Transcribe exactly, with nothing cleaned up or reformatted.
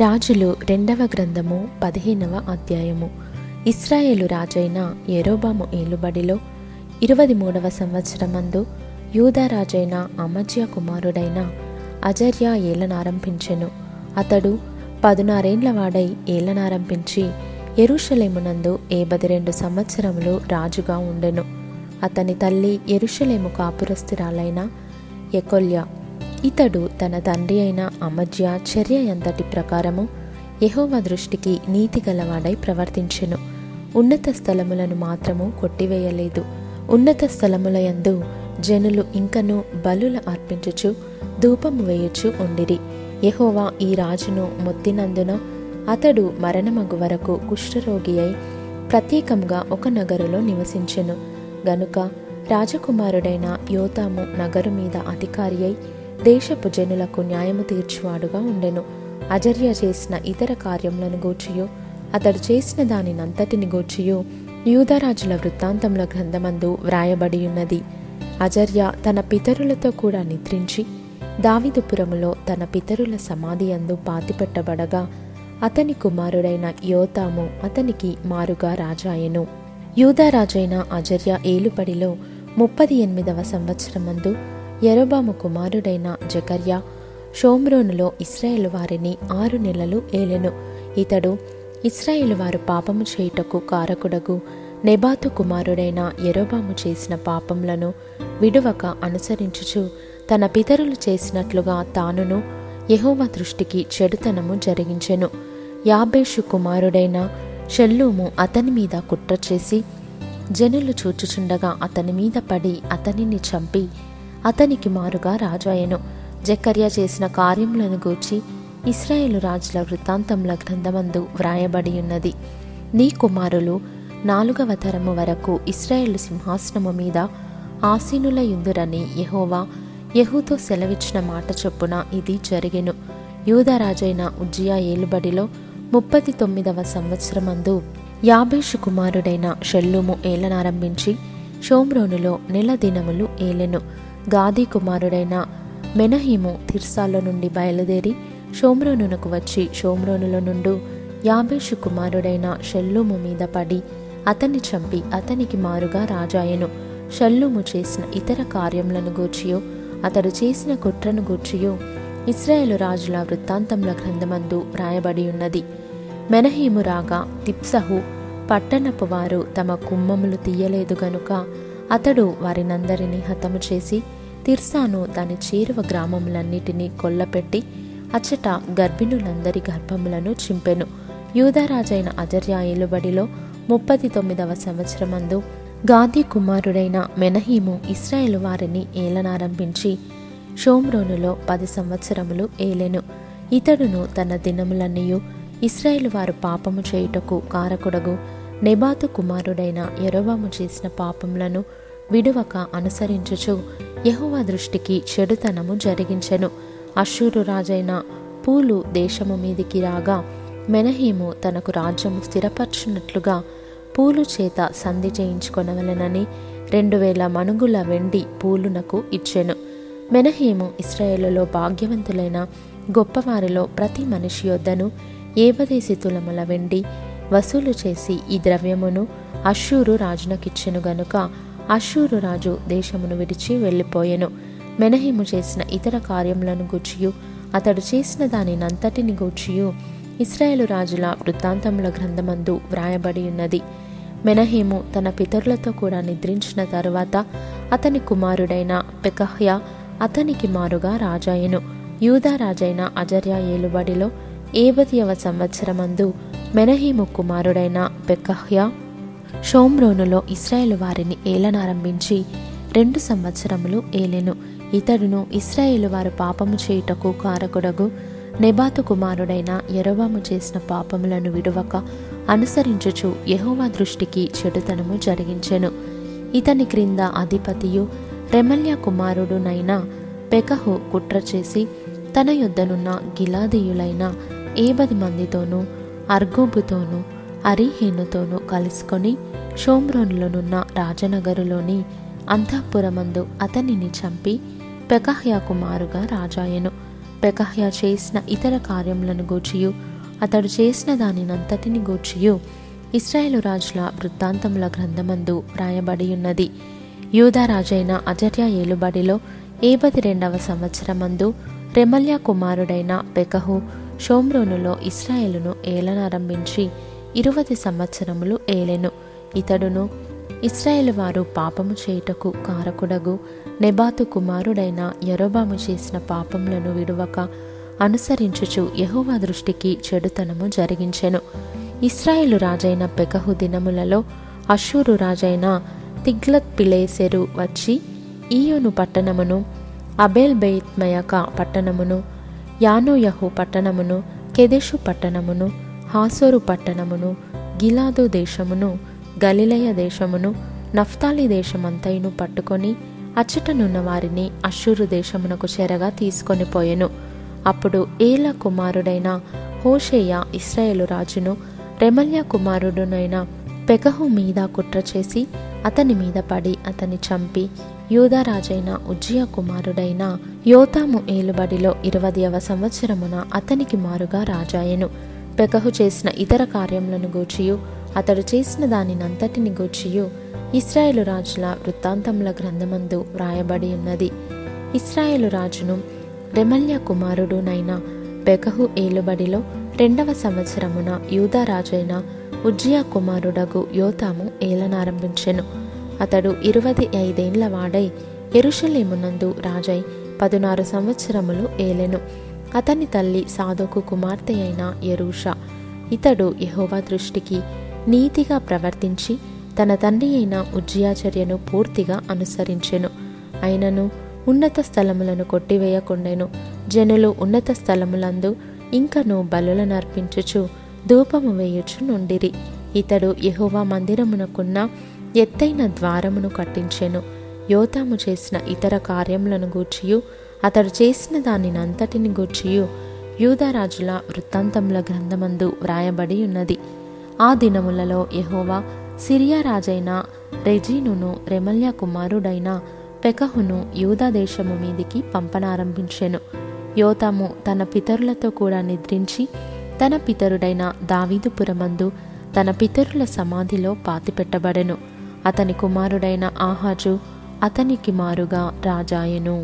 రాజులు రెండవ గ్రంథము పదిహేనవ అధ్యాయము. ఇశ్రాయేలు రాజైన యెరోబాము ఏలుబడిలో ఇరవై మూడవ సంవత్సరమందు యూదా రాజైన అమజ్యా కుమారుడైన అజర్యా ఏలనారంభించెను. అతడు పదునారేండ్ల వాడై ఏలనారంభించి యెరూషలేమునందు ఏబది రెండు సంవత్సరములు రాజుగా ఉండెను. అతని తల్లి యెరూషలేము కాపురస్థిరాలైన యెకొల్యా. ఇతడు తన తండ్రి అయిన అమజ్యా చర్య ఎంతటి ప్రకారము యెహోవా దృష్టికి నీతి గలవాడై ప్రవర్తించెను. ఉన్నత స్థలములను మాత్రము కొట్టివేయలేదు. ఉన్నత స్థలములయందు జనులు ఇంకనూ బలులు అర్పించుచు ధూపము వేయుచు ఉండిరి. యెహోవా ఈ రాజును మొత్తినందున అతడు మరణమగు వరకు కుష్ఠరోగి అయి ప్రత్యేకంగా ఒక నగరులో నివసించెను. గనుక రాజకుమారుడైన యోతాము నగరు మీద అధికారి అయి దేశపు జనులకు న్యాయము తీర్చువాడుగా ఉండెను. అజర్య చేసిన ఇతర కార్యములను గూర్చియో అతడు చేసిన దానినంతటిని గూర్చియో యూదారాజుల వృత్తాంతముల గ్రంథమందు వ్రాయబడి ఉన్నది. అజర్య తన పితరులతో కూడా నిద్రించి దావీదుపురములో తన పితరుల సమాధి అందు పాతిపెట్టబడగా అతని కుమారుడైన యోతాము అతనికి మారుగా రాజాయెను. యూదారాజైన అజర్య ఏలుబడిలో ముప్పది ఎనిమిదవ సంవత్సరమందు యెరోబాము కుమారుడైన జకర్యా షోమ్రోనులో ఇశ్రాయేలు వారిని ఆరు నెలలు ఏలెను. ఇతడు ఇశ్రాయేలు వారు పాపము చేయుటకు కారకుడగు నెబాతు కుమారుడైన యెరోబాము చేసిన పాపములను విడువక అనుసరించుచు తన పితరులు చేసినట్లుగా తానును యెహోవా దృష్టికి చెడుతనము జరిగించెను. యాబేషు కుమారుడైన షెల్లూము అతని మీద కుట్ర చేసి జనులు చూచుచుండగా అతని మీద పడి అతనిని చంపి అతనికి మారుగా రాజాయెను. జకర్యా చేసిన కార్యములను గూర్చి ఇశ్రాయేలు రాజుల వృత్తాంతముల గ్రంథమందు వ్రాయబడి ఉన్నది. నీ కుమారులు నాలుగవ తరము వరకు ఇశ్రాయేలు సింహాసనము మీద ఆసీనుల యుందురని యెహోవా యెహూతో సెలవిచ్చిన మాట చొప్పున ఇది జరిగెను. యూదారాజైన ఉజ్జియా ఏలుబడిలో ముప్పది తొమ్మిదవ సంవత్సరమందు యాబేషు కుమారుడైన షెల్లూము ఏలనారంభించి షోమ్రోనులో నెల దినములు ఏలెను. గాది కుమారుడైన మెనహీము తిర్సాలో నుండి బయలుదేరి షోమ్రోనునకు వచ్చి షోమ్రోనులో నుండి యాబేషు కుమారుడైన షెల్లూము మీద పడి అతన్ని చంపి అతనికి మారుగా రాజాయెను. షెల్లూము చేసిన ఇతర కార్యములను గూర్చియో అతడు చేసిన కుట్రను గూర్చియో ఇశ్రాయేలు రాజుల వృత్తాంతముల గ్రంథమందు వ్రాయబడి ఉన్నది. మెనహీము రాగా తిప్సహు పట్టణపు వారు తమ కుమ్మములు తీయలేదు గనుక అతడు వారినందరినీ హతము చేసి తిర్సాను దాని చేరువ గ్రామములన్నిటినీ కొల్లపెట్టి అచ్చట గర్భిణులందరి గర్భములను చింపెను. యూదారాజైన అజర్యా ఏలుబడిలో ముప్పది తొమ్మిదవ సంవత్సరమందు గాది కుమారుడైన మెనహీము ఇశ్రాయేలు వారిని ఏలనారంభించి షోమ్రోనులో పది సంవత్సరములు ఏలెను. ఇతడును తన దినములన్నీయు ఇశ్రాయేలు వారు పాపము చేయుటకు కారకుడగు నెబాతు కుమారుడైన యెరోబాము చేసిన పాపములను విడువక అనుసరించుచు యెహోవా దృష్టికి చెడుతనము జరిగించెను. అష్షూరు రాజైన పూలు దేశము మీదికి రాగా మెనహీము తనకు రాజ్యము స్థిరపరచునట్లుగా పూలు చేత సంధి చేయించుకొనవలెనని రెండు వేల మణుగుల వెండి పూలునకు ఇచ్చెను. మెనహీము ఇశ్రాయేలులో భాగ్యవంతులైన గొప్పవారిలో ప్రతి మనిషి యొద్దను ఏబదేసి తులముల వెండి వసూలు చేసి ఈ ద్రవ్యమును అష్షూరు రాజునకిచ్చెను గనుక అష్షూరు రాజు దేశమును విడిచి వెళ్ళిపోయెను. మెనహీము చేసిన ఇతర కార్యములను గూర్చియు అతడు చేసిన దానినంతటిని గూర్చియు ఇశ్రాయేలు రాజుల వృత్తాంతముల గ్రంథమందు వ్రాయబడి ఉన్నది. మెనహీము తన పితరులతో కూడా నిద్రించిన తరువాత అతని కుమారుడైన పెకహ్యా అతనికి మారుగా రాజాయెను. యూదా రాజైన అజర్యా ఏలుబడిలో ఏబదియవ సంవత్సరమందు మెనహీము కుమారుడైన పెకహ్యా షోమ్రోనులో ఇశ్రాయేలు వారిని ఏలనారంభించి రెండు సంవత్సరములు ఏలెను. ఇతడును ఇశ్రాయేలు వారు పాపము చేయుటకు కారకుడగు నెబాతు కుమారుడైన యెరోబాము చేసిన పాపములను విడువక అనుసరించుచు యెహోవా దృష్టికి చెడుతనము జరిగించెను. ఇతని క్రింద అధిపతియు రెమల్యా కుమారుడునైన పెకహు కుట్ర చేసి తన యొద్దనున్న గిలాదీయులైన ఏబది మందితోనూ అర్గోబుతోనూ అరీహేనుతోనూ కలుసుకొని షోమ్రోన్లోనున్న రాజనగరులోని అంతఃపురమందు అతనిని చంపి పెకహ్యాకుమారుగా రాజాయెను. పెకహ్య చేసిన ఇతర కార్యములను గూర్చియు అతడు చేసిన దానినంతటిని గూర్చియు ఇశ్రాయేలు రాజుల వృత్తాంతముల గ్రంథమందు వ్రాయబడి ఉన్నది. యూదా రాజైన అజర్యా ఏలుబడిలో ఏబది రెండవ సంవత్సరమందు రెమల్యా కుమారుడైన పెకహు షోమ్రోనులో ఇశ్రాయేలును ఏలనారంభించి ఇరువది సంవత్సరములు ఏలెను. ఇతడును ఇశ్రాయేలు వారు పాపము చేయుటకు కారకుడగు నెబాతు కుమారుడైన యెరొబాము చేసిన పాపములను విడువక అనుసరించుచు యెహోవా దృష్టికి చెడుతనము జరిగించెను. ఇశ్రాయేలు రాజైన పెకహు దినములలో అష్షూరు రాజైన తిగ్లత్ పిలేసెరు వచ్చి ఈయోను పట్టణమును, అబేల్ బెయిత్మయక పట్టణమును, యానోయహు పట్టణమును, కెదెషు పట్టణమును, హాసోరు పట్టణమును, గిలాదు దేశమును, గలిలయ దేశమును, నఫ్తాలి దేశమంతయును పట్టుకొని అచ్చటనున్న వారిని అష్షూరు దేశమునకు చెరగా తీసుకొని పోయెను. అప్పుడు ఏలా కుమారుడైన హోషేయ ఇశ్రాయేలు రాజును రెమల్యా కుమారుడునైన పెకహు మీద కుట్ర చేసి అతని మీద పడి అతని చంపి యూదా రాజైన ఉజ్జియా కుమారుడైన యోతాము ఏలుబడిలో ఇరవదవ సంవత్సరమున అతనికి మారుగా రాజాయెను. పెకహు చేసిన ఇతర కార్యములను గూర్చియు అతడు చేసిన దానినంతటిని గూర్చియు ఇశ్రాయేలు రాజుల వృత్తాంతముల గ్రంథమందు వ్రాయబడి ఉన్నది. ఇశ్రాయేలు రాజును రెమల్యా కుమారుడునైన పెకహు ఏలుబడిలో రెండవ సంవత్సరమున యూదా రాజైన ఉజ్జియా కుమారుడగు యోతాము ఏలనారంభించెను. అతడు ఇరవై ఐదేండ్ల వాడై యెరూషలేమునందు రాజై పదునారు సంవత్సరములు ఏలెను. అతని తల్లి సాదోకు కుమార్తె అయిన యెరూషా. ఇతడు యెహోవా దృష్టికి నీతిగా ప్రవర్తించి తన తండ్రి అయిన ఉజ్జియా చర్యను పూర్తిగా అనుసరించెను. అయినను ఉన్నత స్థలములను కొట్టివేయకుండెను. జనులు ఉన్నత స్థలములందు ఇంకను బలులనర్పించుచు ధూపము వేయుచు నుండిరి. ఇతడు యెహోవా మందిరమునకున్న ఎత్తైన ద్వారమును కట్టించెను. యోతాము చేసిన ఇతర కార్యములను గూర్చియు అతడు చేసిన దానినంతటిని గూర్చియు యూదారాజుల వృత్తాంతముల గ్రంథమందు వ్రాయబడి ఉన్నది. ఆ దినములలో యెహోవా సిరియా రాజైన రెజీనును రెమల్యా కుమారుడైన పెకహును యూదా దేశము మీదికి పంపనారంభించెను. యోతాము తన పితరులతో కూడా నిద్రించి తన పితరుడైన దావీదుపురమందు తన పితరుల సమాధిలో పాతిపెట్టబడెను. అతని కుమారుడైన ఆహాజు అతనికి మారుగా రాజాయెను.